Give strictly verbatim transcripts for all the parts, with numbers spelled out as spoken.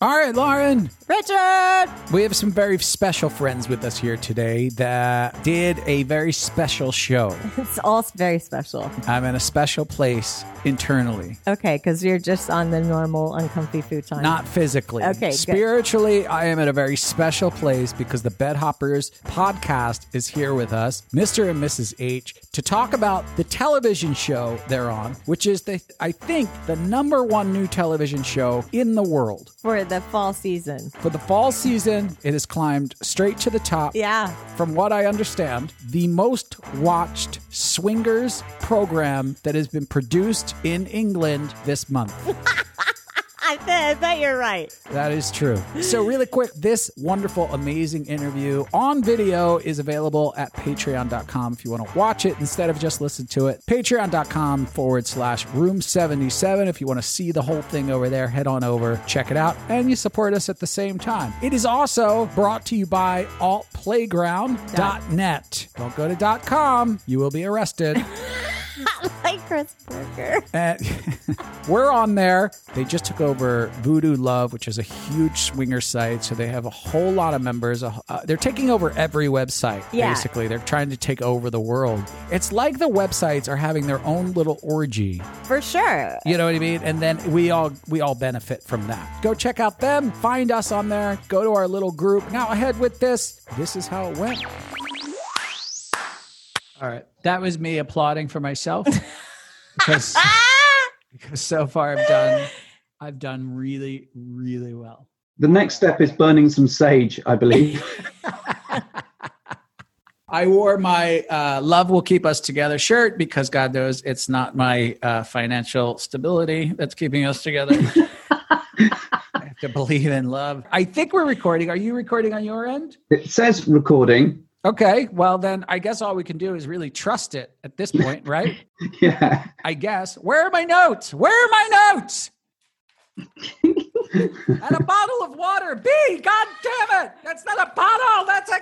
All right, Lauren. Richard. We have some very special friends with us here today that did a very special show. It's all very special. I'm in a special place internally. Okay, because you're just on the normal, uncomfy futon. Not physically. Okay, spiritually, good. I am at a very special place because the Bedhoppers podcast is here with us, Mister and Missus H, to talk about the television show they're on, which is, the I think, the number one new television show in the world. For the fall season. For the fall season, it has climbed straight to the top. Yeah. From what I understand, the most watched Swingers program that has been produced in England this month. I bet, I bet you're right. That is true. So really quick, this wonderful, amazing interview on video is available at patreon dot com if you want to watch it instead of just listen to it. Patreon dot com forward slash room seventy-seven. If you want to see the whole thing over there, head on over, check it out, and you support us at the same time. It is also brought to you by alt playground dot net. Don't go to .com. You will be arrested. Like Chris Parker. And we're on there. They just took over Voodoo Love, which is a huge Swinger site. So they have a whole lot of members. Uh, they're taking over every website, yeah. basically. They're trying to take over the world. It's like the websites are having their own little orgy. For sure. You know what I mean? And then we all we all benefit from that. Go check out them. Find us on there. Go to our little group. Now ahead with this. This is how it went. All right. That was me applauding for myself because, because so far I've done I've done really, really well. The next step is burning some sage, I believe. I wore my uh, Love Will Keep Us Together shirt because God knows it's not my uh, financial stability that's keeping us together. I have to believe in love. I think we're recording. Are you recording on your end? It says recording. Okay, well then I guess all we can do is really trust it at this point, right? Yeah. I guess. Where are my notes? Where are my notes? And a bottle of water. B, God damn it. That's not a bottle. That's a...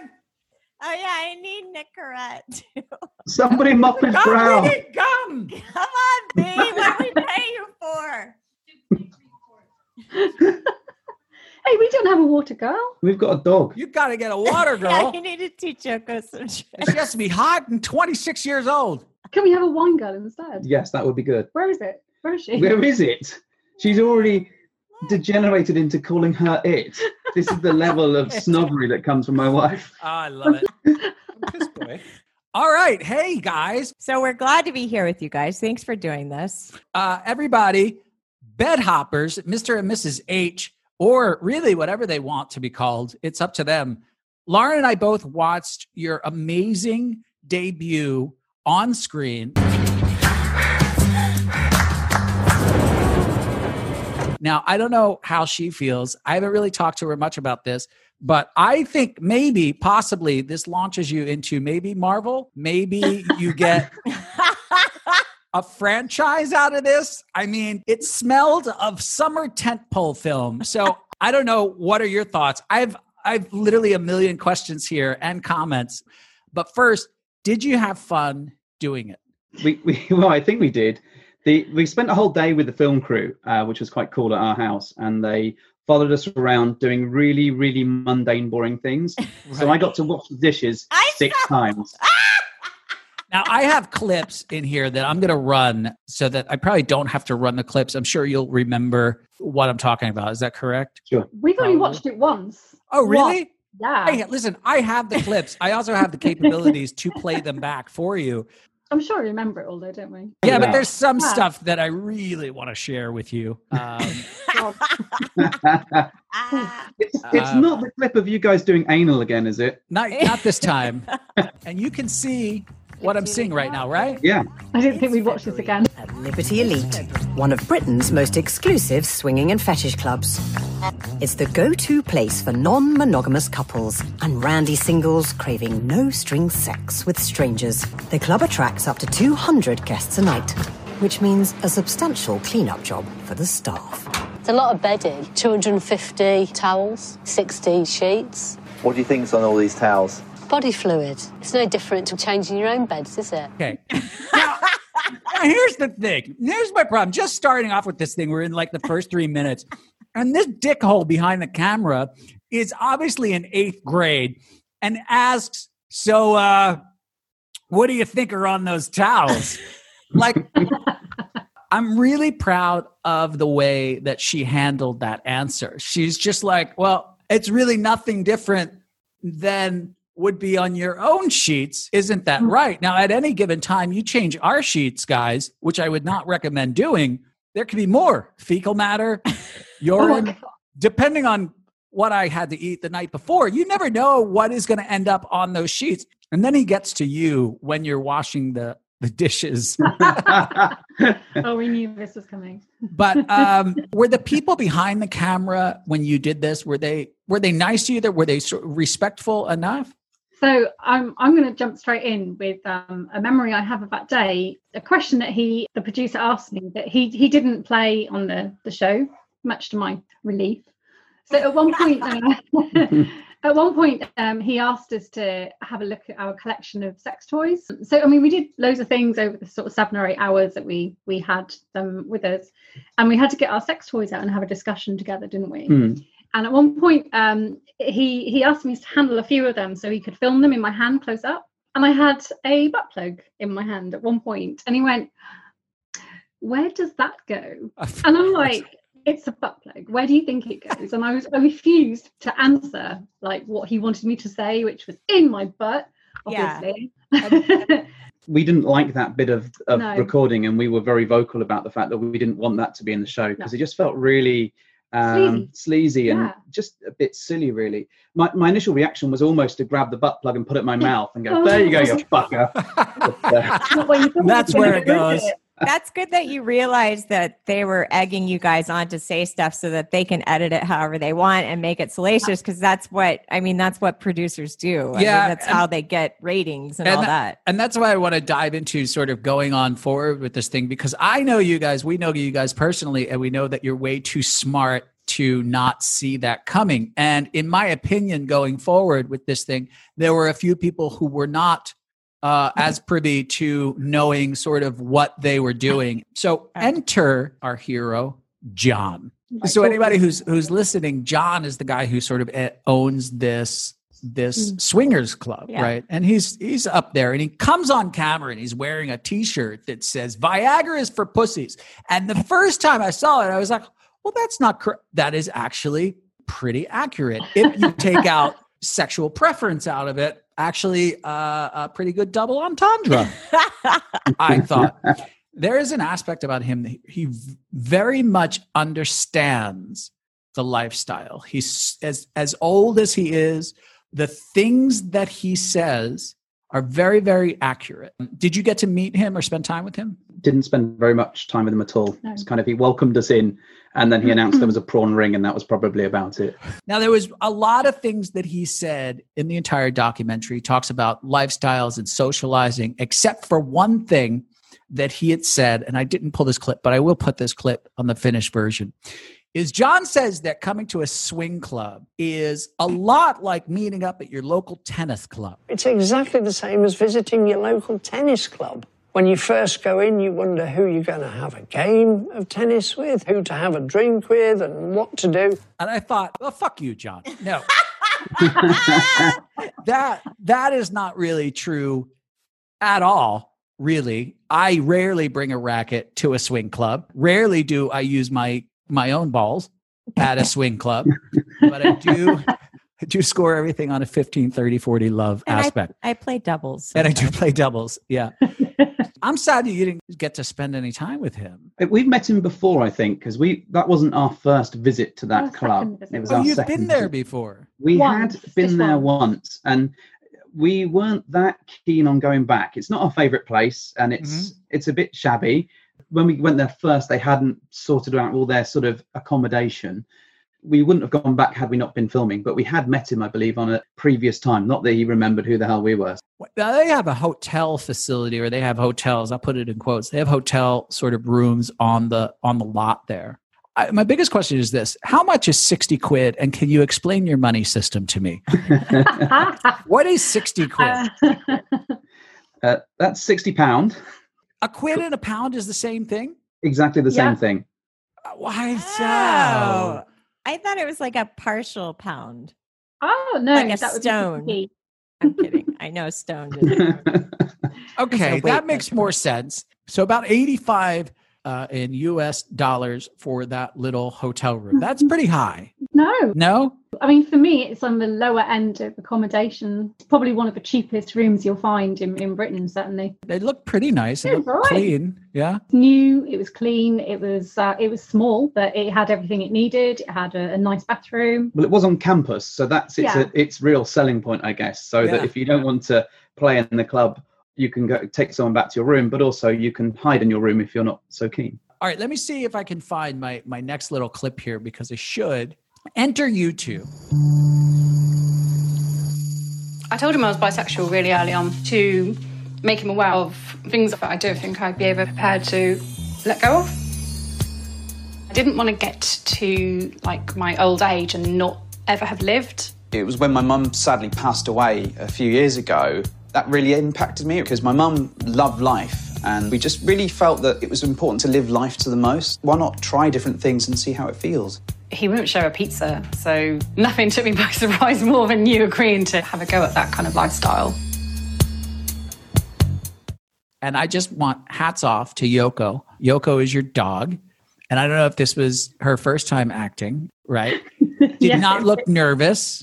Oh, yeah, I need Nicorette, too. Somebody mop his brow. We need gum. Come on, B. What do we pay you for? Hey, we don't have a water girl. We've got a dog. You got to get a water girl. Yeah, you need to teach Yoko some shit. She has to be hot and twenty-six years old. Can we have a wine girl instead? Yes, that would be good. Where is it? Where is she? Where is it? She's already degenerated into calling her it. This is the level of snobbery that comes from my wife. Oh, I love it. This boy. All right. Hey, guys. So we're glad to be here with you guys. Thanks for doing this. Uh, everybody, Bedhoppers, Mister and Missus H, or really whatever they want to be called. It's up to them. Lauren and I both watched your amazing debut on screen. Now, I don't know how she feels. I haven't really talked to her much about this, but I think maybe, possibly, this launches you into maybe Marvel. Maybe you get... a franchise out of this. I mean, it smelled of summer tentpole film. So I don't know. What are your thoughts? I've I've literally a million questions here and comments. But first, did you have fun doing it? We, we well, I think we did. The we spent a whole day with the film crew, uh, which was quite cool at our house, and they followed us around doing really, really mundane, boring things. Right. So I got to wash the dishes I six know. times. Now, I have clips in here that I'm going to run so that I probably don't have to run the clips. I'm sure you'll remember what I'm talking about. Is that correct? Sure. We've only um, watched it once. Oh, really? What? Yeah. Hey, listen, I have the clips. I also have the capabilities to play them back for you. I'm sure we remember it all though, don't we? Yeah, but there's some yeah. stuff that I really want to share with you. Um, it's it's um, not the clip of you guys doing anal again, is it? Not, not this time. And you can see... what I'm seeing right now, right? Yeah. I didn't think we'd watch this again. At Liberty Elite, one of Britain's most exclusive swinging and fetish clubs. It's the go-to place for non-monogamous couples and randy singles craving no-string sex with strangers. The club attracts up to two hundred guests a night, which means a substantial clean-up job for the staff. It's a lot of bedding. two hundred fifty towels, sixty sheets. What do you think's on all these towels? Body fluid. It's no different to changing your own beds, is it? Okay. Now, now here's the thing. Here's my problem. Just starting off with this thing, we're in like the first three minutes. And this dickhole behind the camera is obviously in eighth grade and asks, so uh, what do you think are on those towels? Like, I'm really proud of the way that she handled that answer. She's just like, well, it's really nothing different than would be on your own sheets. Isn't that right? Now, at any given time, you change our sheets, guys, which I would not recommend doing. There could be more fecal matter, urine, oh depending on what I had to eat the night before. You never know what is going to end up on those sheets. And then he gets to you when you're washing the, the dishes. Oh, we knew this was coming. But um, were the people behind the camera when you did this, were they were they nice to you? Were they respectful enough? So I'm I'm going to jump straight in with um, a memory I have of that day. A question that he, the producer, asked me that he he didn't play on the, the show, much to my relief. So at one point, uh, at one point, um, he asked us to have a look at our collection of sex toys. So I mean, we did loads of things over the sort of seven or eight hours that we we had them with us, and we had to get our sex toys out and have a discussion together, didn't we? Mm. And at one point, um, he, he asked me to handle a few of them so he could film them in my hand close up. And I had a butt plug in my hand at one point. And he went, where does that go? And I'm like, it's a butt plug. Where do you think it goes? And I was I refused to answer like what he wanted me to say, which was in my butt, obviously. Yeah. We didn't like that bit of, of no. recording, and we were very vocal about the fact that we didn't want that to be in the show because no. it just felt really... Um, sleazy, sleazy and yeah. just a bit silly, really. My my initial reaction was almost to grab the butt plug and put it in my mouth and go, oh, there you go, you fucker. That's where it goes. That's good that you realized that they were egging you guys on to say stuff so that they can edit it however they want and make it salacious, because that's what, I mean, that's what producers do. I yeah. mean, that's and, how they get ratings and, and all that. And that's why I want to dive into sort of going on forward with this thing, because I know you guys, we know you guys personally, and we know that you're way too smart to not see that coming. And in my opinion, going forward with this thing, there were a few people who were not Uh, as privy to knowing sort of what they were doing. So enter our hero, John. So anybody who's who's listening, John is the guy who sort of owns this this swingers club, yeah. right? And he's he's up there, and he comes on camera, and he's wearing a T-shirt that says "Viagra is for pussies." And the first time I saw it, I was like, "Well, that's not correct. That is actually pretty accurate if you take out sexual preference out of it." Actually, uh, a pretty good double entendre, I thought. There is an aspect about him that he very much understands the lifestyle. He's as as old as he is. The things that he says are very, very accurate. Did you get to meet him or spend time with him? Didn't spend very much time with him at all. No. It's kind of, he welcomed us in, and then he announced there was a prawn ring, and that was probably about it. Now, there was a lot of things that he said in the entire documentary. He talks about lifestyles and socializing, except for one thing that he had said, and I didn't pull this clip, but I will put this clip on the finished version, is John says that coming to a swing club is a lot like meeting up at your local tennis club. It's exactly the same as visiting your local tennis club. When you first go in, you wonder who you're going to have a game of tennis with, who to have a drink with, and what to do. And I thought, well, fuck you, John. No. that that is not really true at all, really. I rarely bring a racket to a swing club. Rarely do I use my, my own balls at a swing club. But I do... I do score everything on a fifteen, thirty, forty love and aspect. I, I play doubles. Sometimes. And I do play doubles, yeah. I'm sad that you didn't get to spend any time with him. We've met him before, I think, because we that wasn't our first visit to that club. It was oh, our you've second been there visit. Before. We once. had been Just there once. once, and we weren't that keen on going back. It's not our favourite place, and it's mm-hmm. it's a bit shabby. When we went there first, they hadn't sorted out all their sort of accommodation. We wouldn't have gone back had we not been filming, but we had met him, I believe, on a previous time. Not that he remembered who the hell we were. Now, they have a hotel facility, or they have hotels. I'll put it in quotes. They have hotel sort of rooms on the on the lot there. I, my biggest question is this. How much is sixty quid? And can you explain your money system to me? What is sixty quid? Uh, that's sixty pound. A quid and a pound is the same thing? Exactly the yeah. same thing. Why so? Oh. I thought it was like a partial pound. Oh, no. Like a that stone. Would I'm kidding. I know stone. Okay, so that makes more sense. So about eighty-five uh, in U S dollars for that little hotel room. That's pretty high. No. No? I mean, for me, it's on the lower end of accommodation. It's probably one of the cheapest rooms you'll find in, in Britain, certainly. They look pretty nice. They look right. Clean. Yeah. It's new. It was clean. It was uh, it was small, but it had everything it needed. It had a, a nice bathroom. Well, it was on campus, so that's its, yeah. a, its real selling point, I guess. So yeah. that if you don't want to play in the club, you can go take someone back to your room, but also you can hide in your room if you're not so keen. All right. Let me see if I can find my, my next little clip here, because I should. Enter YouTube. I told him I was bisexual really early on to make him aware of things that I don't think I'd be ever prepared to let go of. I didn't want to get to like my old age and not ever have lived. It was when my mum sadly passed away a few years ago that really impacted me, because my mum loved life and we just really felt that it was important to live life to the most. Why not try different things and see how it feels? He wouldn't share a pizza, so nothing took me by surprise more than you agreeing to have a go at that kind of lifestyle. And I just want hats off to Yoko. Yoko is your dog. And I don't know if this was her first time acting, right? Did yes. not look nervous.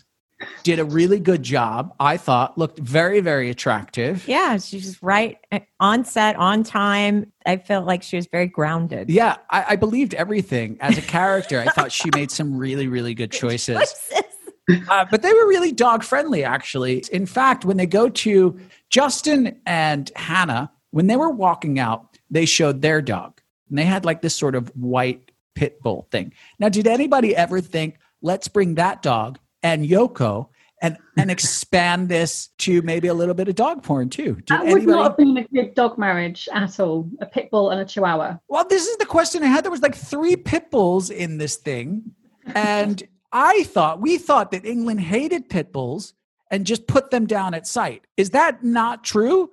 Did a really good job, I thought. Looked very, very attractive. Yeah, she's just right on set, on time. I felt like she was very grounded. Yeah, I, I believed everything as a character. I thought she made some really, really good choices. choices. Uh, but they were really dog-friendly, actually. In fact, when they go to Justin and Hannah, when they were walking out, they showed their dog. And they had like this sort of white pit bull thing. Now, did anybody ever think, let's bring that dog and Yoko, and, and expand this to maybe a little bit of dog porn too? Did that would anybody... not have been a good dog marriage at all, a pit bull and a chihuahua. Well, this is the question I had. There was like three pit bulls in this thing. And I thought, we thought that England hated pit bulls and just put them down at sight. Is that not true?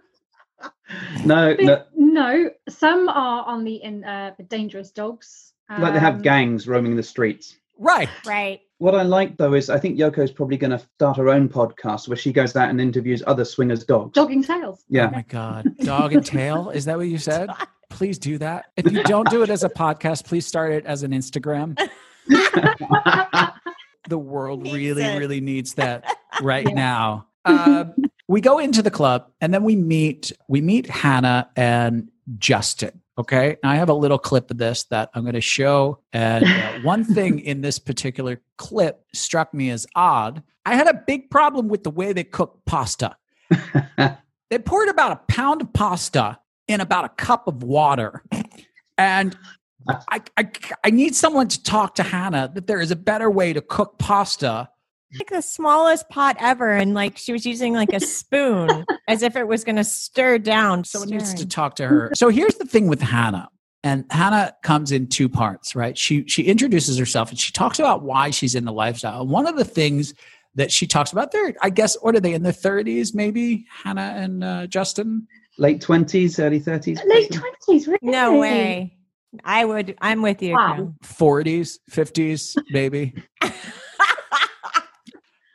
No. But, no. no, some are on the, in, uh, the dangerous dogs. Um, like they have gangs roaming the streets. Right. Right. What I like, though, is I think Yoko's probably going to start her own podcast where she goes out and interviews other swingers' dogs. Dog and tails. Yeah. Oh, my God. Dog and tail? Is that what you said? Please do that. If you don't do it as a podcast, please start it as an Instagram. The world really, it. really needs that right yeah. now. Um, we go into the club, and then we meet, we meet Hannah and Justin. Okay, I have a little clip of this that I'm going to show. And uh, one thing in this particular clip struck me as odd. I had a big problem with the way they cooked pasta. They poured about a pound of pasta in about a cup of water. And I, I, I need someone to talk to Hannah that there is a better way to cook pasta. Like the smallest pot ever, and like she was using like a spoon as if it was going to stir down. Someone Stirring. needs to talk to her. So here's the thing with Hannah, and Hannah comes in two parts, right? She she introduces herself and she talks about why she's in the lifestyle. One of the things that she talks about, there, I guess, what are they in their thirties, maybe Hannah and uh, Justin, late twenties, early thirties, late twenties, really? No way. I would. I'm with you. Wow. forties, fifties, maybe.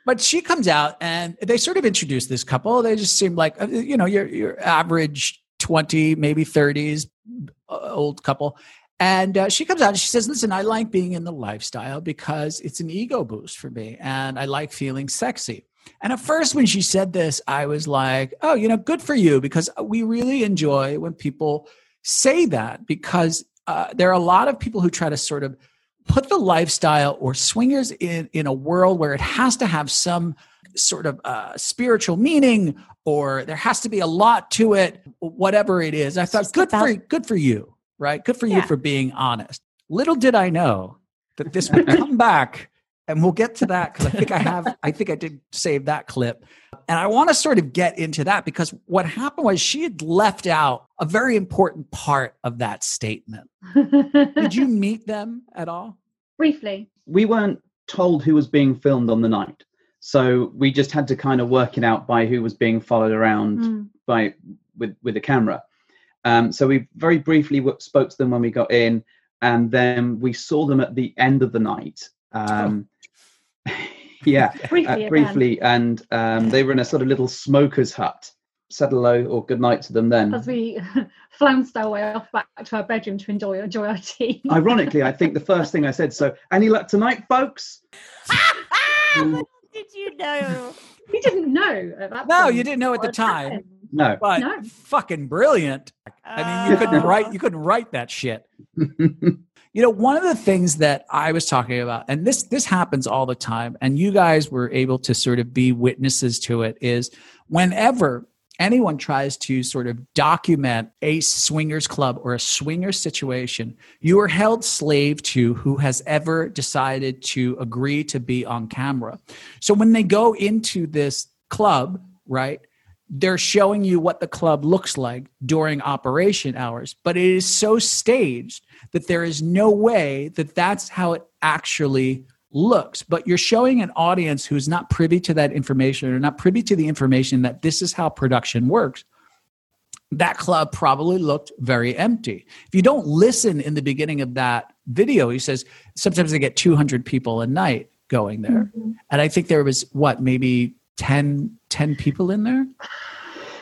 But she comes out and they sort of introduce this couple. They just seem like, you know, your your average twenty, maybe thirties old couple. And uh, she comes out and she says, listen, I like being in the lifestyle because it's an ego boost for me and I like feeling sexy. And at first when she said this, I was like, oh, you know, good for you, because we really enjoy when people say that, because uh, there are a lot of people who try to sort of put the lifestyle or swingers in, in a world where it has to have some sort of uh, spiritual meaning, or there has to be a lot to it, whatever it is. I it's thought, good for, good for you, right? Good for yeah. you for being honest. Little did I know that this would come back, and we'll get to that because I think I have, I think I did save that clip. And I want to sort of get into that because what happened was she had left out a very important part of that statement. Did you meet them at all? Briefly. We weren't told who was being filmed on the night. So we just had to kind of work it out by who was being followed around mm. by with, with a camera. Um, so we very briefly spoke to them when we got in, and then we saw them at the end of the night Um, oh. yeah, briefly, uh, briefly and um, they were in a sort of little smoker's hut. Said hello or good night to them then. As we flounced our way off back to our bedroom to enjoy, enjoy our tea. Ironically, I think the first thing I said, so, any luck tonight, folks? ah, ah, um, what did you know? You didn't know at that No, point. You didn't know at the time. Happened. No. But no. Fucking brilliant. Oh. I mean, you couldn't write, you couldn't write that shit. You know, one of the things that I was talking about, and this this happens all the time, and you guys were able to sort of be witnesses to it, is whenever anyone tries to sort of document a swingers club or a swingers situation, you are held slave to who has ever decided to agree to be on camera. So when they go into this club, right, they're showing you what the club looks like during operation hours, but it is so staged that there is no way that that's how it actually looks, but you're showing an audience who's not privy to that information or not privy to the information that this is how production works. That club probably looked very empty. If you don't listen in the beginning of that video, he says, sometimes they get two hundred people a night going there. Mm-hmm. And I think there was what, maybe ten people in there?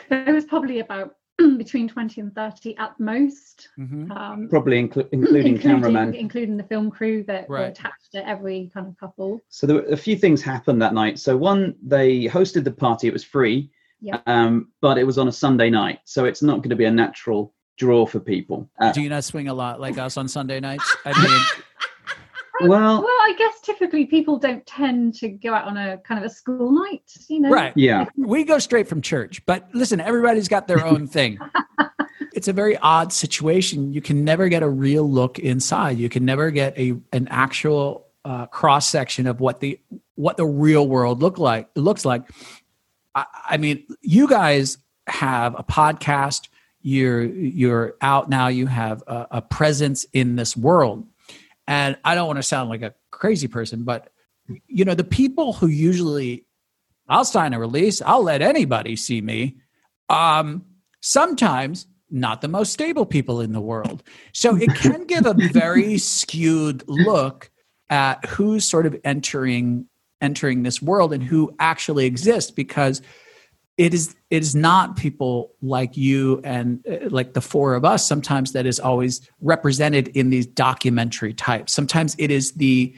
There was probably about between twenty and thirty at most. Mm-hmm. Um, Probably inclu- including, including cameraman. Including the film crew that right. were attached to every kind of couple. So there were a few things happened that night. So one, they hosted the party. It was free, yep. um, but it was on a Sunday night. So it's not going to be a natural draw for people. Uh, Do you not swing a lot like us on Sunday nights? I mean... Well, well, I guess typically people don't tend to go out on a kind of a school night, you know? Right. Yeah. We go straight from church, but listen, everybody's got their own thing. It's a very odd situation. You can never get a real look inside. You can never get a an actual uh, cross section of what the what the real world look like looks like. I, I mean, you guys have a podcast. You're you're out now. You have a, a presence in this world. And I don't want to sound like a crazy person, but, you know, the people who usually, I'll sign a release, I'll let anybody see me, um, sometimes not the most stable people in the world. So it can give a very skewed look at who's sort of entering entering this world and who actually exists, because it is it is not people like you and uh, like the four of us sometimes that is always represented in these documentary types. Sometimes it is the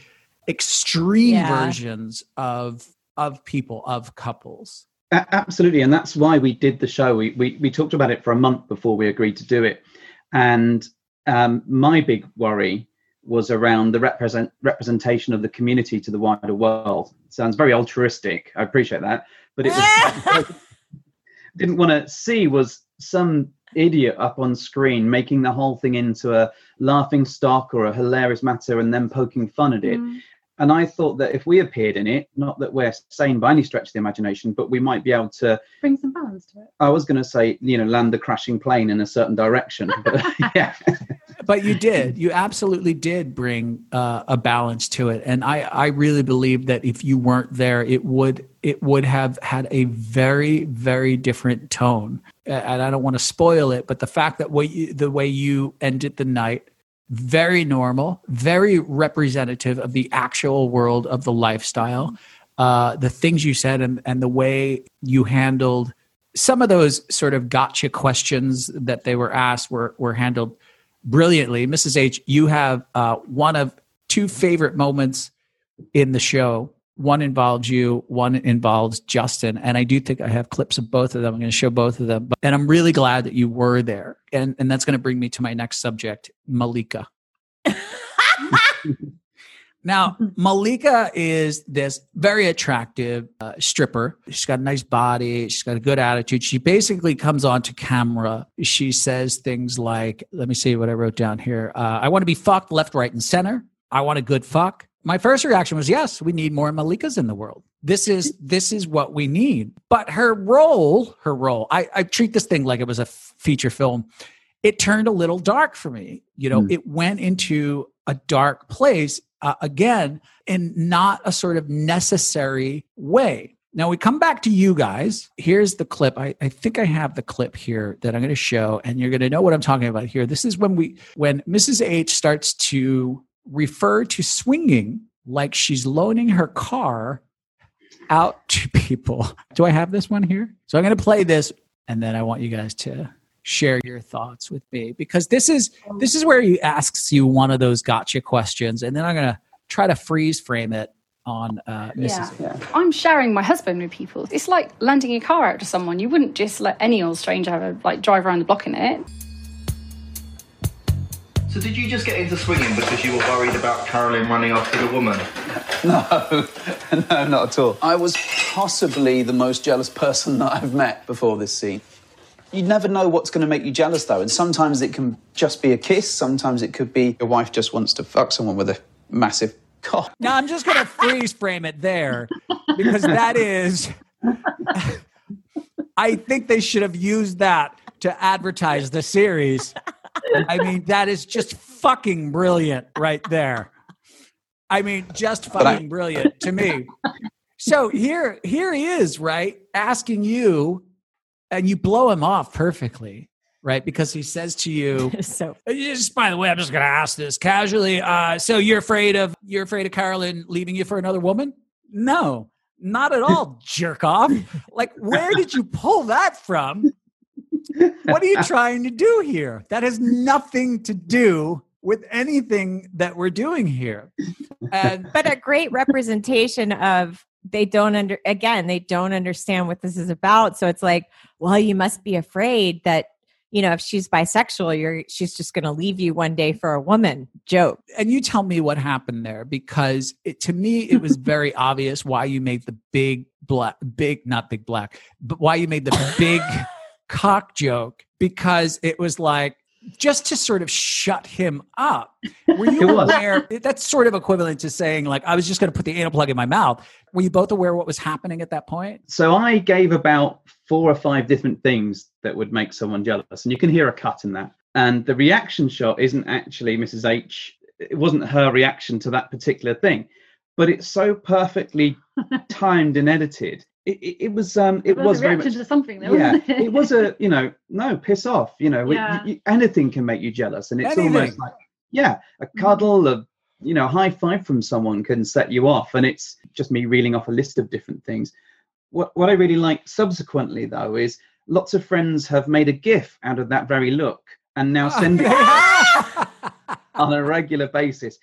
extreme yeah. versions of of people, of couples. Uh, absolutely. And that's why we did the show. We, we we talked about it for a month before we agreed to do it. And um, my big worry was around the represent, representation of the community to the wider world. It sounds very altruistic. I appreciate that. But it was... didn't want to see was some idiot up on screen making the whole thing into a laughing stock or a hilarious matter and then poking fun at it. Mm. And I thought that if we appeared in it, not that we're sane by any stretch of the imagination, but we might be able to bring some balance to it. I was going to say, you know, land the crashing plane in a certain direction. But, yeah. But you did. You absolutely did bring uh, a balance to it. And I, I really believe that if you weren't there, it would it would have had a very, very different tone. And I don't want to spoil it, but the fact that what you, the way you ended the night, very normal, very representative of the actual world of the lifestyle, uh, the things you said and, and the way you handled some of those sort of gotcha questions that they were asked were, were handled brilliantly. Missus H, you have uh, one of two favorite moments in the show. One involves you, one involves Justin. And I do think I have clips of both of them. I'm going to show both of them. And I'm really glad that you were there. And and that's going to bring me to my next subject, Malika. Now, Malika is this very attractive uh, stripper. She's got a nice body. She's got a good attitude. She basically comes onto camera. She says things like, let me see what I wrote down here. Uh, I want to be fucked left, right, and center. I want a good fuck. My first reaction was, yes, we need more Malikas in the world. This is this is what we need. But her role, her role, I, I treat this thing like it was a f- feature film. It turned a little dark for me. You know, mm. It went into a dark place uh, again, in not a sort of necessary way. Now we come back to you guys. Here's the clip. I, I think I have the clip here that I'm going to show, and you're going to know what I'm talking about here. This is when we when Missus H starts to refer to swinging like she's loaning her car out to people. Do I have this one here? So I'm going to play this, and then I want you guys to share your thoughts with me, because this is this is where he asks you one of those gotcha questions, and then I'm going to try to freeze frame it on uh, Missus Yeah. yeah. I'm sharing my husband with people. It's like lending a car out to someone. You wouldn't just let any old stranger have a, like drive around the block in it. So did you just get into swinging because you were worried about Carolyn running after the woman? No, no, not at all. I was possibly the most jealous person that I've met before this scene. You never know what's going to make you jealous, though, and sometimes it can just be a kiss, sometimes it could be your wife just wants to fuck someone with a massive cock. Now, I'm just going to freeze frame it there, because that is... I think they should have used that to advertise the series. I mean, that is just fucking brilliant right there. I mean, just fucking I- brilliant to me. So here, here he is, right, asking you, and you blow him off perfectly, right? Because he says to you, so, just, by the way, I'm just going to ask this casually. Uh, so you're afraid of you're afraid of Carolyn leaving you for another woman? No, not at all, jerk off. Like, where did you pull that from? What are you trying to do here? That has nothing to do with anything that we're doing here. And, but a great representation of they don't under again, they don't understand what this is about. So it's like, well, you must be afraid that, you know, if she's bisexual, you're she's just going to leave you one day for a woman. Joke. And you tell me what happened there, because it, to me, it was very obvious why you made the big black, big, not big black, but why you made the big... cock joke, because it was like just to sort of shut him up. Were you aware? That's sort of equivalent to saying, like, I was just going to put the anal plug in my mouth. Were you both aware what was happening at that point? So I gave about four or five different things that would make someone jealous, and you can hear a cut in that. And the reaction shot isn't actually Missus H. It wasn't her reaction to that particular thing, but it's so perfectly timed and edited. It, it, it was um it, it was, was a very much to something though, yeah, wasn't it? It was a, you know, no, piss off, you know, yeah. you, you, anything can make you jealous, and it's anything. Almost like, yeah, a cuddle, mm-hmm. a you know, high five from someone can set you off, and it's just me reeling off a list of different things. What what I really like subsequently though is lots of friends have made a GIF out of that very look and now oh. send it on a regular basis.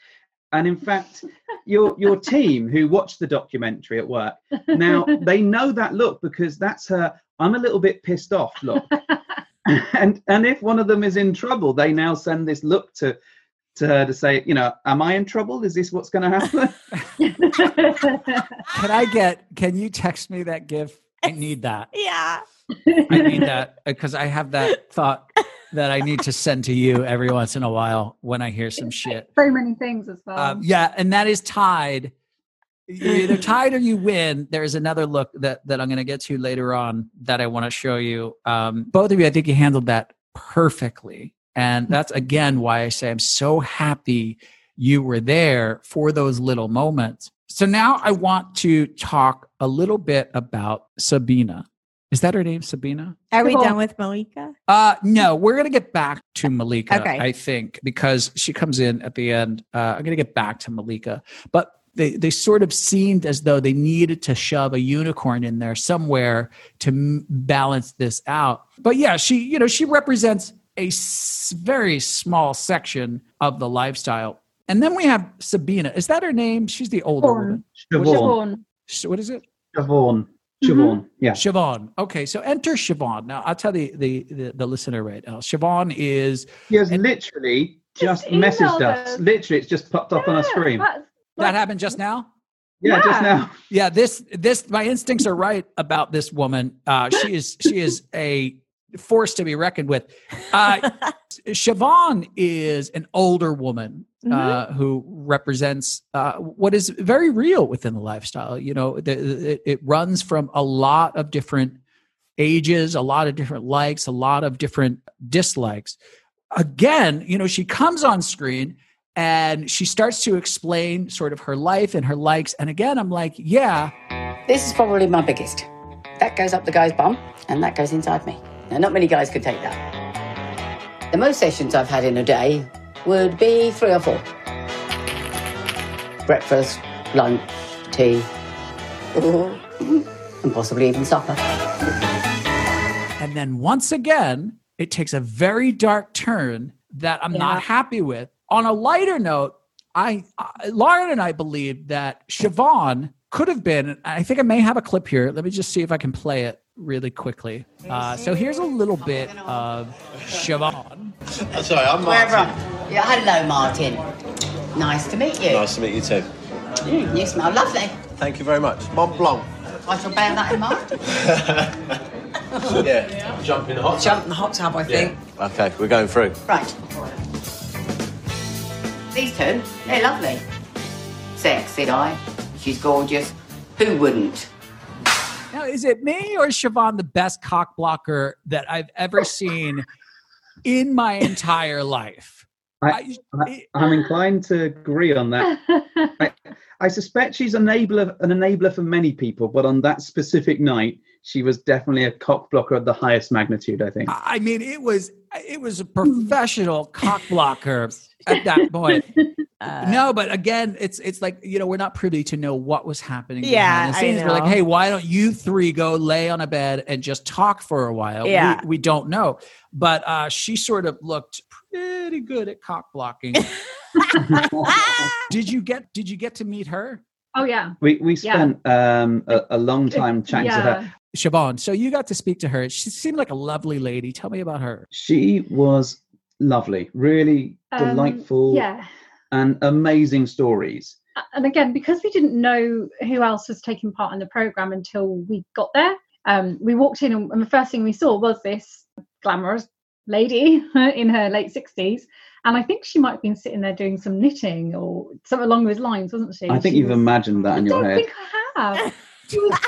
And in fact, your your team who watched the documentary at work, now they know that look, because that's her, I'm a little bit pissed off look. And and if one of them is in trouble, they now send this look to, to her to say, you know, am I in trouble? Is this what's going to happen? Can I get, can you text me that GIF? I need that. Yeah. I need that, because I have that thought that I need to send to you every once in a while when I hear some shit. So many things as well. Um, yeah, and that is tied. You're either tied or you win. There is another look that, that I'm going to get to later on that I want to show you. Um, both of you, I think you handled that perfectly. And that's, again, why I say I'm so happy you were there for those little moments. So now I want to talk a little bit about Sabina. Is that her name, Sabina? Are we done with Malika? Uh, no, we're going to get back to Malika, okay. I think, because she comes in at the end. Uh, I'm going to get back to Malika. But they, they sort of seemed as though they needed to shove a unicorn in there somewhere to m- balance this out. But yeah, she, you know, she represents a s- very small section of the lifestyle. And then we have Sabina. Is that her name? She's the older Siobhan. woman. Siobhan. Siobhan. What is it? Siobhan. Siobhan, yeah. Siobhan. Okay, so enter Siobhan. Now, I'll tell the, the, the, the listener right now. Siobhan is... He has an, literally just, just messaged us. Literally, it's just popped up yeah, on our screen. Like, that happened just now? Yeah, yeah, just now. Yeah, this, this, my instincts are right about this woman. Uh, she is, she is a force to be reckoned with. Uh, Siobhan is an older woman. Uh, mm-hmm. Who represents uh, what is very real within the lifestyle. You know, the, the, it runs from a lot of different ages, a lot of different likes, a lot of different dislikes. Again, you know, she comes on screen and she starts to explain sort of her life and her likes. And again, I'm like, yeah. This is probably my biggest. That goes up the guy's bum and that goes inside me. Now, not many guys could take that. The most sessions I've had in a day would be three or four. Breakfast, lunch, tea, and possibly even supper. And then once again, it takes a very dark turn that I'm yeah. not happy with. On a lighter note, I, I Lauren and I believe that Siobhan could have been, I think I may have a clip here. Let me just see if I can play it really quickly. Uh, so here's a little bit of Siobhan. Oh, sorry, I'm Martin. Wherever. Yeah, hello, Martin. Nice to meet you. Nice to meet you too. Mm, you smell lovely. Thank you very much. Mont Blanc. I shall bear that in mind. yeah. yeah. Jump in the hot tub. Jump in the hot tub, I think. Yeah. Okay, we're going through. Right. These two, they're lovely. Sexy guy. She's gorgeous. Who wouldn't? Now, is it me or is Siobhan the best cock blocker that I've ever seen in my entire life? I, I, I'm inclined to agree on that. I, I suspect she's enabler, an enabler for many people, but on that specific night, she was definitely a cock blocker of the highest magnitude, I think. I mean, it was it was a professional cock blocker at that point. Uh, no, but again, it's it's like, you know, we're not privy to know what was happening. Yeah, the scenes. I know. We're like, hey, why don't you three go lay on a bed and just talk for a while? Yeah. We, we don't know. But uh, she sort of looked pretty good at cock blocking. did you get Did you get to meet her? Oh, yeah. We we spent yeah. um, a, a long time chatting yeah. to her. Siobhan, so you got to speak to her. She seemed like a lovely lady. Tell me about her. She was lovely, really um, delightful yeah. and amazing stories. And again, because we didn't know who else was taking part in the programme until we got there, um, we walked in and the first thing we saw was this glamorous lady in her late sixties. And I think she might have been sitting there doing some knitting or something along those lines, wasn't she? I think she you've was, imagined that in your head. I don't think I have. She was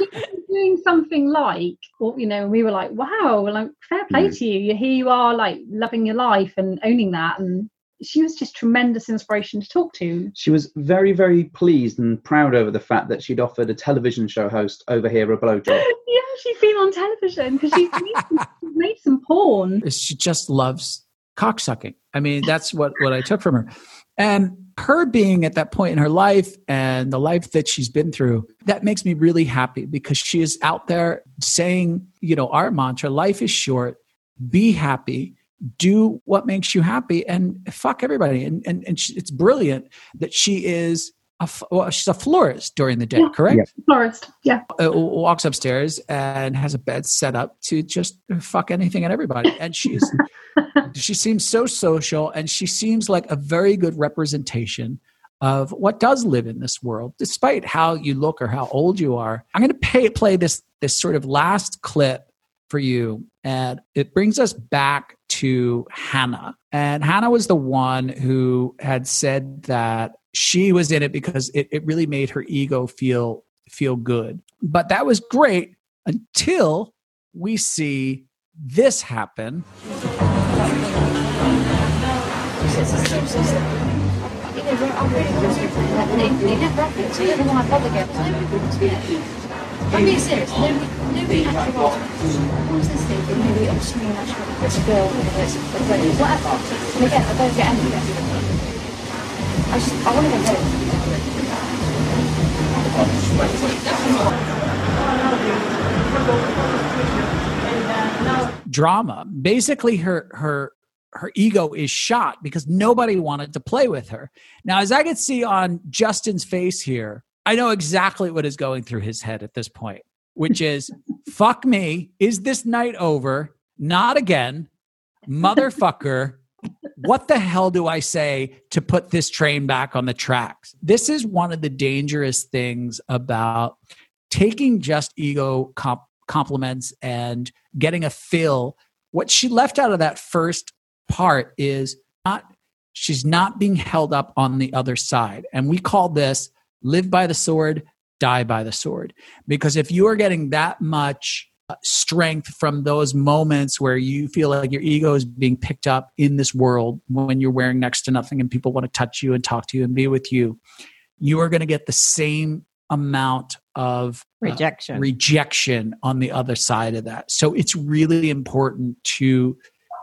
doing something like, or, you know, and we were like, wow, well, like, fair play mm. to you. Here you are, like, loving your life and owning that. And she was just tremendous inspiration to talk to. She was very, very pleased and proud over the fact that she'd offered a television show host over here a blowjob. yeah, she'd been on television because she's made, some, made some porn. She just loves cocksucking. I mean, that's what, what I took from her. And her being at that point in her life and the life that she's been through, that makes me really happy because she is out there saying, you know, our mantra, life is short, be happy, do what makes you happy, and fuck everybody. And and, and she, it's brilliant that she is a, well, she's a florist during the day, yeah, correct? Yeah. Florist, yeah. Uh, walks upstairs and has a bed set up to just fuck anything and everybody. And she's... She seems so social, and she seems like a very good representation of what does live in this world, despite how you look or how old you are. I'm going to pay, play this this sort of last clip for you, and it brings us back to Hannah. And Hannah was the one who had said that she was in it because it, it really made her ego feel feel good. But that was great until we see this happen. I'm being serious. Nobody had to watch. What was this thing? Nobody watched me much. It's a girl, it's a lady, whatever. And again, I don't get angry. I just, I want to go home. Drama. Basically, her her. her ego is shot because nobody wanted to play with her. Now, as I could see on Justin's face here, I know exactly what is going through his head at this point, which is, fuck me, is this night over? Not again. Motherfucker, what the hell do I say to put this train back on the tracks? This is one of the dangerous things about taking just ego comp- compliments and getting a fill. What she left out of that first part is not she's not being held up on the other side. And we call this live by the sword, die by the sword. Because if you are getting that much strength from those moments where you feel like your ego is being picked up in this world when you're wearing next to nothing and people want to touch you and talk to you and be with you, you are going to get the same amount of rejection, uh, rejection on the other side of that. So it's really important to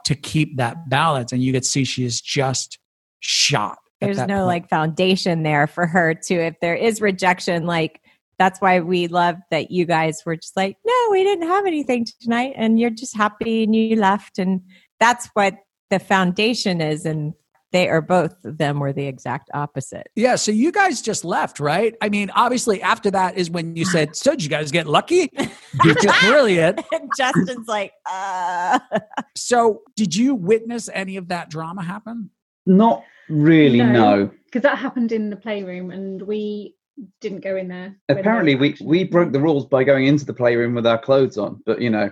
to keep that balance. And you could see she is just shot. There's no point. like foundation there for her to, if there is rejection, like that's why we love that you guys were just like, no, we didn't have anything tonight. And you're just happy and you left. And that's what the foundation is. And they are both of them were the exact opposite. Yeah. So you guys just left, right? I mean, obviously after that is when you said, so did you guys get lucky? Which is brilliant. And Justin's like, uh. So did you witness any of that drama happen? Not really, no. Because no. that happened in the playroom and we didn't go in there. Apparently we, we broke the rules by going into the playroom with our clothes on, but you know.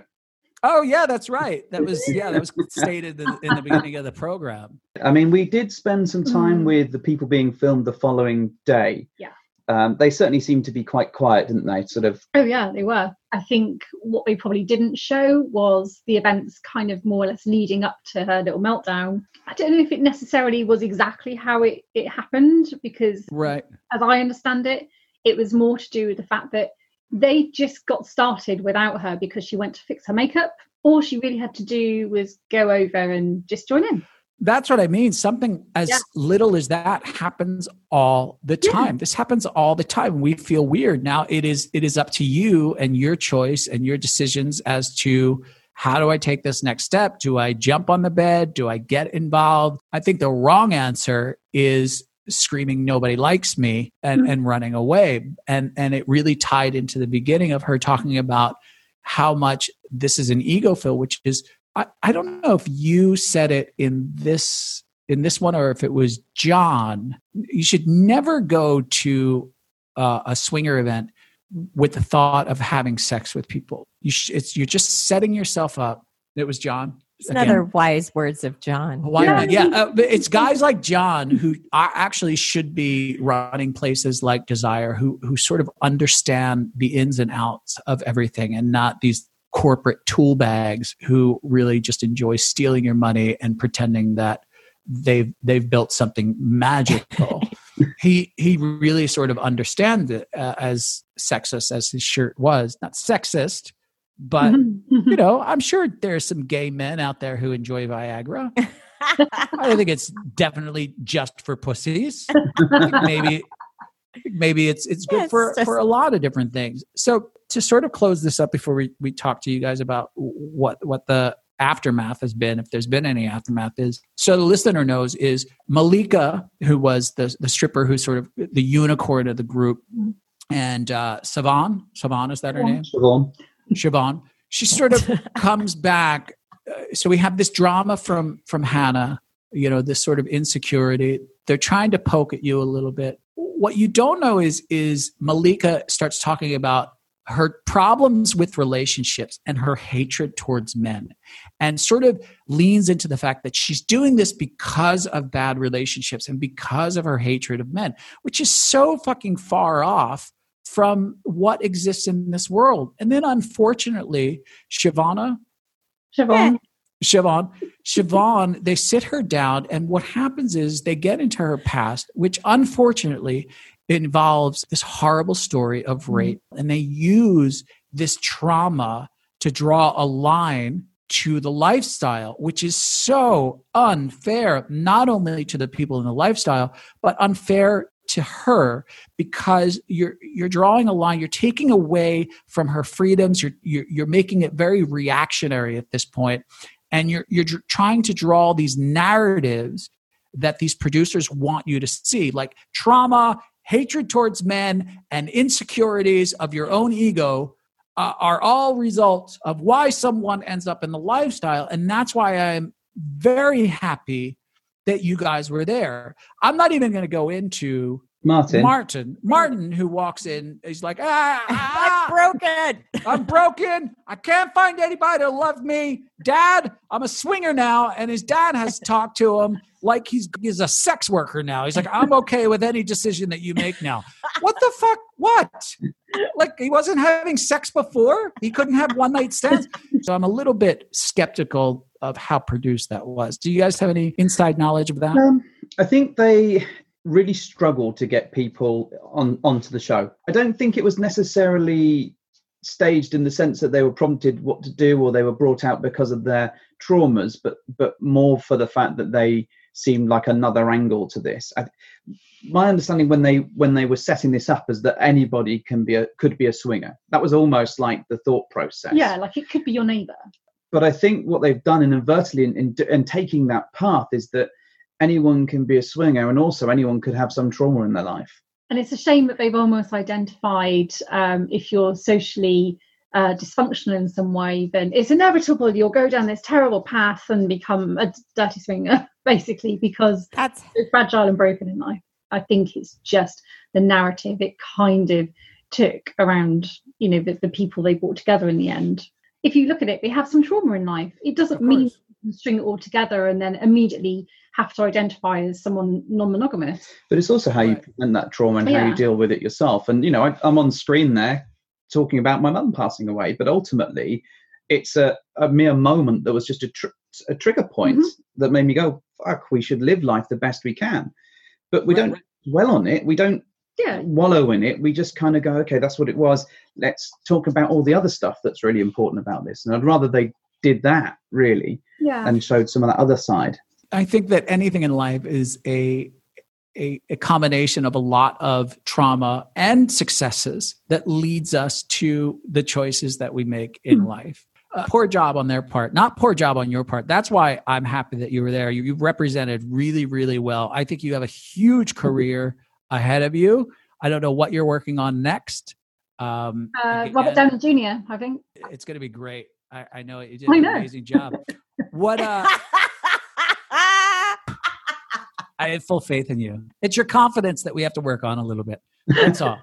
Oh yeah, that's right. That was, yeah, that was stated in, in the beginning of the program. I mean, we did spend some time with the people being filmed the following day. Yeah. Um, they certainly seemed to be quite quiet, didn't they? Sort of. Oh yeah, they were. I think what we probably didn't show was the events kind of more or less leading up to her little meltdown. I don't know if it necessarily was exactly how it, it happened because right. as I understand it, it was more to do with the fact that they just got started without her because she went to fix her makeup. All she really had to do was go over and just join in. That's what I mean. Something as yeah. little as that happens all the time. Yeah. This happens all the time. We feel weird. Now it is it is up to you and your choice and your decisions as to how do I take this next step? Do I jump on the bed? Do I get involved? I think the wrong answer is screaming, nobody likes me, and, mm-hmm. and running away. And, and it really tied into the beginning of her talking about how much this is an ego fill, which is, I, I don't know if you said it in this in this one or if it was John. You should never go to uh, a swinger event with the thought of having sex with people. You sh- it's, you're just setting yourself up. It was John. It's another wise words of John. Why, yeah, yeah. Uh, it's guys like John who are actually should be running places like Desire, who who sort of understand the ins and outs of everything and not these corporate tool bags who really just enjoy stealing your money and pretending that they've they've built something magical. he he really sort of understands it uh, as sexist as his shirt was. Not sexist, but you know, I'm sure there's some gay men out there who enjoy Viagra. I don't think it's definitely just for pussies. Like maybe maybe it's it's good yeah, it's for, just- for a lot of different things. So to sort of close this up before we, we talk to you guys about what, what the aftermath has been, if there's been any aftermath is, so the listener knows is Malika, who was the, the stripper, who's sort of the unicorn of the group, and uh, Siobhan, Siobhan, is that her name? Siobhan. Siobhan. She sort of comes back. Uh, so we have this drama from from Hannah, you know, this sort of insecurity. They're trying to poke at you a little bit. What you don't know is is Malika starts talking about her problems with relationships and her hatred towards men, and sort of leans into the fact that she's doing this because of bad relationships and because of her hatred of men, which is so fucking far off from what exists in this world. And then unfortunately, Siobhan, Siobhan, Siobhan, Siobhan, they sit her down, and what happens is they get into her past, which unfortunately involves this horrible story of rape, and they use this trauma to draw a line to the lifestyle, which is so unfair, not only to the people in the lifestyle, but unfair to her, because you're you're drawing a line, you're taking away from her freedoms, you're you're, you're making it very reactionary at this point, and you're you're dr- trying to draw these narratives that these producers want you to see, like trauma, hatred towards men, and insecurities of your own ego uh, are all results of why someone ends up in the lifestyle. And that's why I'm very happy that you guys were there. I'm not even going to go into Martin. Martin, Martin, who walks in, he's like, ah, ah I'm broken. I'm broken. I can't find anybody to love me. Dad, I'm a swinger now. And his dad has talked to him like he's, he's a sex worker now. He's like, I'm okay with any decision that you make now. What the fuck? What? Like, he wasn't having sex before? He couldn't have one night stands? So I'm a little bit skeptical of how produced that was. Do you guys have any inside knowledge of that? Um, I think they really struggled to get people on onto the show. I don't think it was necessarily staged in the sense that they were prompted what to do or they were brought out because of their traumas, but but more for the fact that they seemed like another angle to this. I, my understanding when they when they were setting this up is that anybody can be a, could be a swinger. That was almost like the thought process. Yeah, like it could be your neighbour. But I think what they've done inadvertently in, in, in taking that path is that anyone can be a swinger, and also anyone could have some trauma in their life. And it's a shame that they've almost identified um, if you're socially uh, dysfunctional in some way, then it's inevitable you'll go down this terrible path and become a dirty swinger, basically, because that's so fragile and broken in life. I think it's just the narrative it kind of took around, you know, the, the people they brought together in the end. If you look at it, they have some trauma in life. It doesn't mean you can string it all together and then immediately have to identify as someone non-monogamous. But it's also how you prevent that trauma and yeah. how you deal with it yourself. And, you know, I, I'm on screen there talking about my mum passing away, but ultimately it's a, a mere moment that was just a, tr- a trigger point mm-hmm. that made me go, fuck, we should live life the best we can. But we right. don't dwell on it. We don't yeah. wallow in it. We just kind of go, okay, that's what it was. Let's talk about all the other stuff that's really important about this. And I'd rather they did that, really, yeah. and showed some of that other side. I think that anything in life is a, a a combination of a lot of trauma and successes that leads us to the choices that we make in mm. life. Uh, poor job on their part, not poor job on your part. That's why I'm happy that you were there. You, you represented really, really well. I think you have a huge career ahead of you. I don't know what you're working on next. Um, uh, Robert Downey Junior, I think. It's going to be great. I, I know you did I an know. amazing job. What uh I have full faith in you. It's your confidence that we have to work on a little bit. That's all.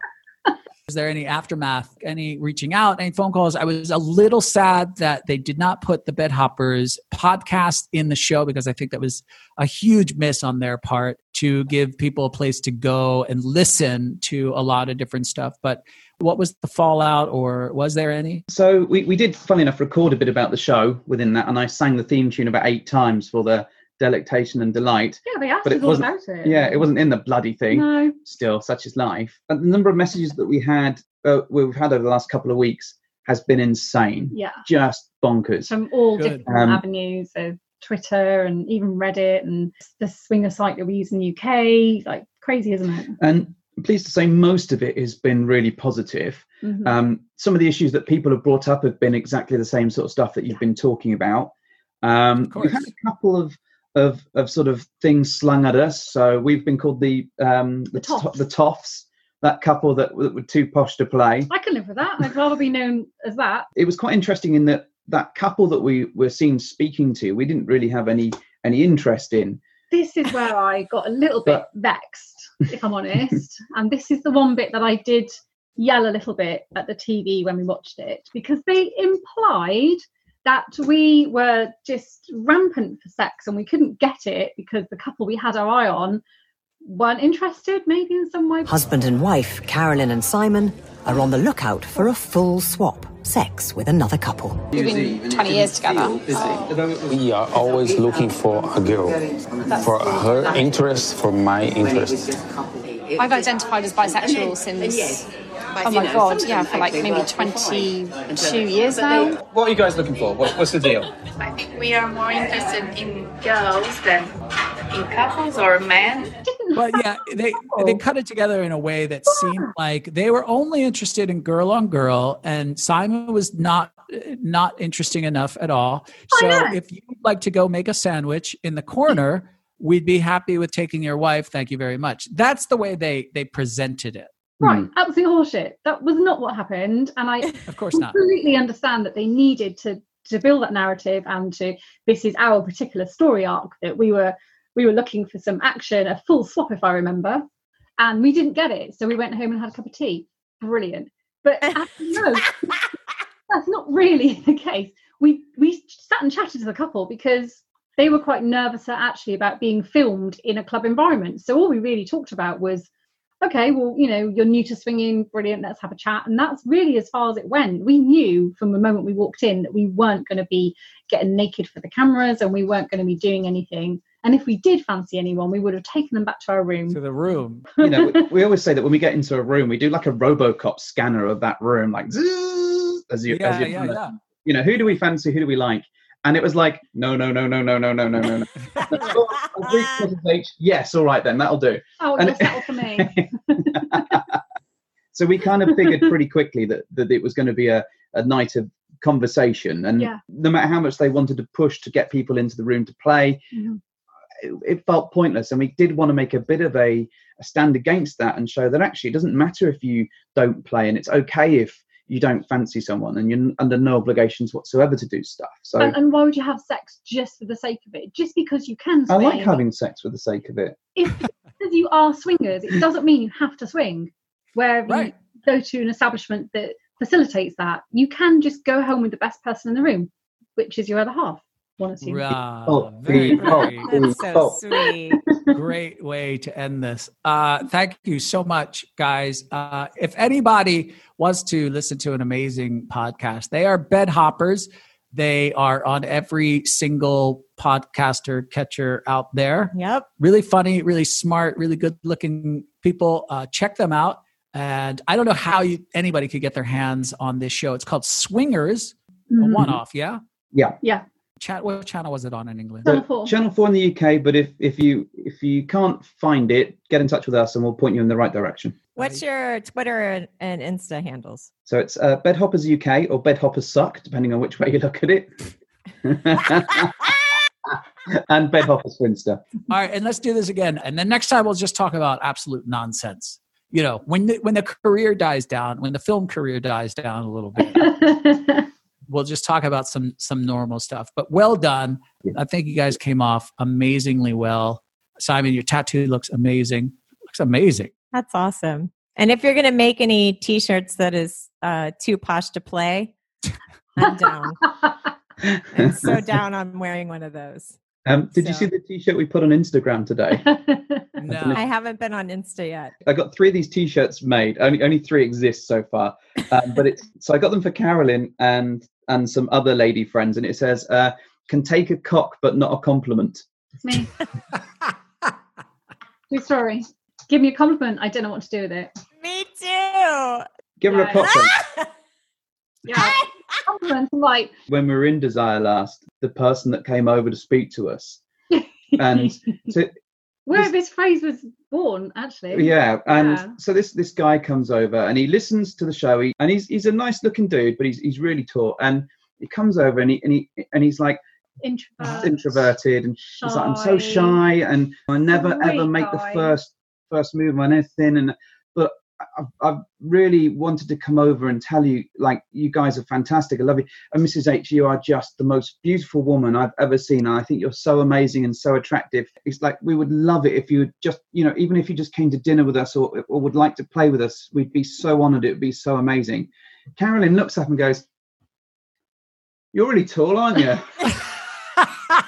Is there any aftermath, any reaching out, any phone calls? I was a little sad that they did not put the Bedhoppers podcast in the show, because I think that was a huge miss on their part to give people a place to go and listen to a lot of different stuff. But what was the fallout, or was there any? So we, we did, funnily enough, record a bit about the show within that. And I sang the theme tune about eight times for the Delectation and Delight. Yeah, they asked us all about it. Yeah, it wasn't in the bloody thing. No. Still, such is life. And the number of messages that we had, uh, we've had over the last couple of weeks has been insane. Yeah. Just bonkers. From all Good. different um, avenues of Twitter and even Reddit and the swinger site that we use in the U K. Like, crazy, isn't it? And I'm pleased to say most of it has been really positive. Mm-hmm. Um, some of the issues that people have brought up have been exactly the same sort of stuff that you've yeah. been talking about. Um, of course. We've had a couple of Of, of sort of things slung at us. So we've been called the um, the, the, toffs. T- the toffs, that couple that, that were too posh to play. I can live with that. I'd rather be known as that. It was quite interesting in that that couple that we were seen speaking to, we didn't really have any any interest in. This is where I got a little bit vexed, if I'm honest. And this is the one bit that I did yell a little bit at the T V when we watched it, because they implied that we were just rampant for sex and we couldn't get it because the couple we had our eye on weren't interested, maybe in some way. Husband and wife, Carolyn and Simon, are on the lookout for a full swap, sex with another couple. We've been twenty years together. Oh. We are always looking for a girl, for her interest, for my interest. I've identified as bisexual since... Oh my God, yeah, for like maybe twenty-two years now. What are you guys looking for? What, what's the deal? I think we are more interested in girls than in couples or men. But yeah, they, they cut it together in a way that seemed like they were only interested in girl on girl, and Simon was not not interesting enough at all. So oh, yeah. if you'd like to go make a sandwich in the corner, we'd be happy with taking your wife. Thank you very much. That's the way they, they presented it. Right, mm. absolute horseshit. That was not what happened. And I of course not. completely understand that they needed to to build that narrative and to, this is our particular story arc, that we were we were looking for some action, a full swap if I remember, and we didn't get it. So we went home and had a cup of tea. Brilliant. But no, that's not really the case. We we sat and chatted to the couple because they were quite nervous actually about being filmed in a club environment. So all we really talked about was, okay, well, you know, you're new to swinging, brilliant, let's have a chat. And that's really as far as it went. We knew from the moment we walked in that we weren't going to be getting naked for the cameras and we weren't going to be doing anything. And if we did fancy anyone, we would have taken them back to our room. To the room. You know, we, we always say that when we get into a room, we do like a RoboCop scanner of that room, like, zzz, as you, yeah, as you, yeah, yeah. you know, who do we fancy, who do we like? And it was like, no, no, no, no, no, no, no, no, no, no. Yes, all right then, that'll do. Oh, and yes, it, that'll for me. So we kind of figured pretty quickly that, that it was going to be a, a night of conversation. And yeah. no matter how much they wanted to push to get people into the room to play, mm-hmm. it, it felt pointless. And we did want to make a bit of a, a stand against that and show that actually it doesn't matter if you don't play, and it's okay if you don't fancy someone, and you're under no obligations whatsoever to do stuff. So, and, and why would you have sex just for the sake of it? Just because you can swing. I like having sex for the sake of it. If because you are swingers, it doesn't mean you have to swing. Wherever right. you go to an establishment that facilitates that, you can just go home with the best person in the room, which is your other half. One or two. Right. Oh, very, very. That's so oh. sweet. Great way to end this. Uh, thank you so much, guys. Uh, if anybody wants to listen to an amazing podcast, they are Bedhoppers. They are on every single podcaster catcher out there. Yep. Really funny, really smart, really good-looking people. Uh, check them out. And I don't know how you, anybody could get their hands on this show. It's called Swingers, mm-hmm. a one-off, yeah? Yeah. Yeah. Chat, what channel was it on in England? Channel four. Channel four in the U K, but if if you if you can't find it, get in touch with us and we'll point you in the right direction. What's your Twitter and Insta handles? So it's uh, Bedhoppers U K or Bedhoppers Suck, depending on which way you look at it. And Bedhoppers Insta. All right, and let's do this again. And then next time we'll just talk about absolute nonsense. You know, when the, when the career dies down, when the film career dies down a little bit. We'll just talk about some some normal stuff. But well done. I think you guys came off amazingly well. Simon, your tattoo looks amazing. Looks amazing. That's awesome. And if you're going to make any T-shirts that is uh, too posh to play, I'm down. I'm so down on wearing one of those. Um, did so. you see the T-shirt we put on Instagram today? No, I haven't been on Insta yet. I got three of these T-shirts made. Only only three exist so far. Um, but it's so I got them for Carolyn and and some other lady friends, and it says, uh, "Can take a cock, but not a compliment." It's me. True story. Give me a compliment. I don't know what to do with it. Me too. Give no. her a compliment. Yeah. Like when we were in Desire last, the person that came over to speak to us, and so where this, this phrase was born, actually. Yeah, and yeah. so this this guy comes over and he listens to the show. He, and he's he's a nice looking dude, but he's he's really tall. And he comes over and he and he and he's like Introvert, introverted, and shy. He's like, I'm so shy, and I never Great ever make guy. the first first move on anything, and but. I've, I've really wanted to come over and tell you, like, you guys are fantastic. I love you. And Missus H, you are just the most beautiful woman I've ever seen. And I think you're so amazing and so attractive. It's like, we would love it if you would just, you know, even if you just came to dinner with us or, or would like to play with us, we'd be so honored. It would be so amazing. Carolyn looks up and goes, "You're really tall, aren't you?" I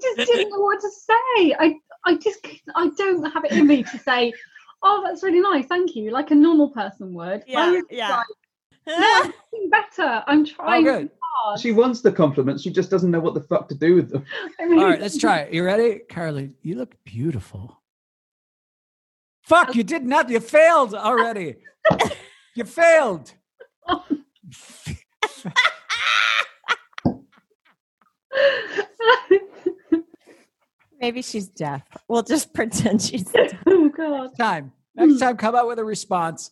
just didn't know what to say. I I just, I don't have it in me to say, "Oh, that's really nice, thank you," like a normal person would. Yeah, I was yeah. Like, no, I'm doing better. I'm trying oh, hard. She wants the compliments. She just doesn't know what the fuck to do with them. I mean, all right, let's try it. You ready? Carolyn, you look beautiful. Fuck, you did not. You failed already. You failed. Maybe she's deaf. We'll just pretend she's deaf. Oh, God. Next time. Next time, come out with a response.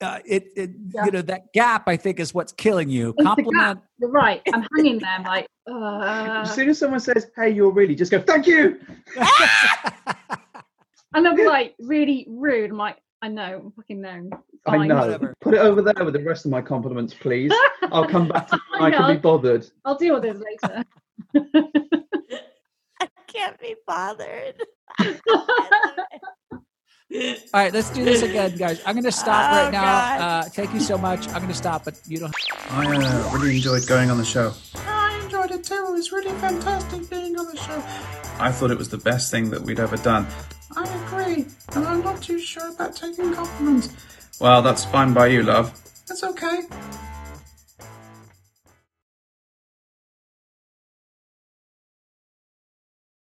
Uh, it, it yeah. You know, that gap, I think, is what's killing you. It's compliment. You're right. I'm hanging there. I'm like, uh. As soon as someone says, "Hey, you're really," just go, "Thank you." And I'll be like, really rude. I'm like, I know. Fucking know. Fine. I know. Whatever. Put it over there with the rest of my compliments, please. I'll come back to I, I can be bothered. I'll deal with this later. Can't be bothered. All right, let's do this again, guys. I'm gonna stop oh, right now. God. Uh thank you so much. I'm gonna stop, but you don't I uh, really enjoyed going on the show. I enjoyed it too. It was really fantastic being on the show. I thought it was the best thing that we'd ever done. I agree, and I'm not too sure about taking compliments. Well, that's fine by you, love. That's okay.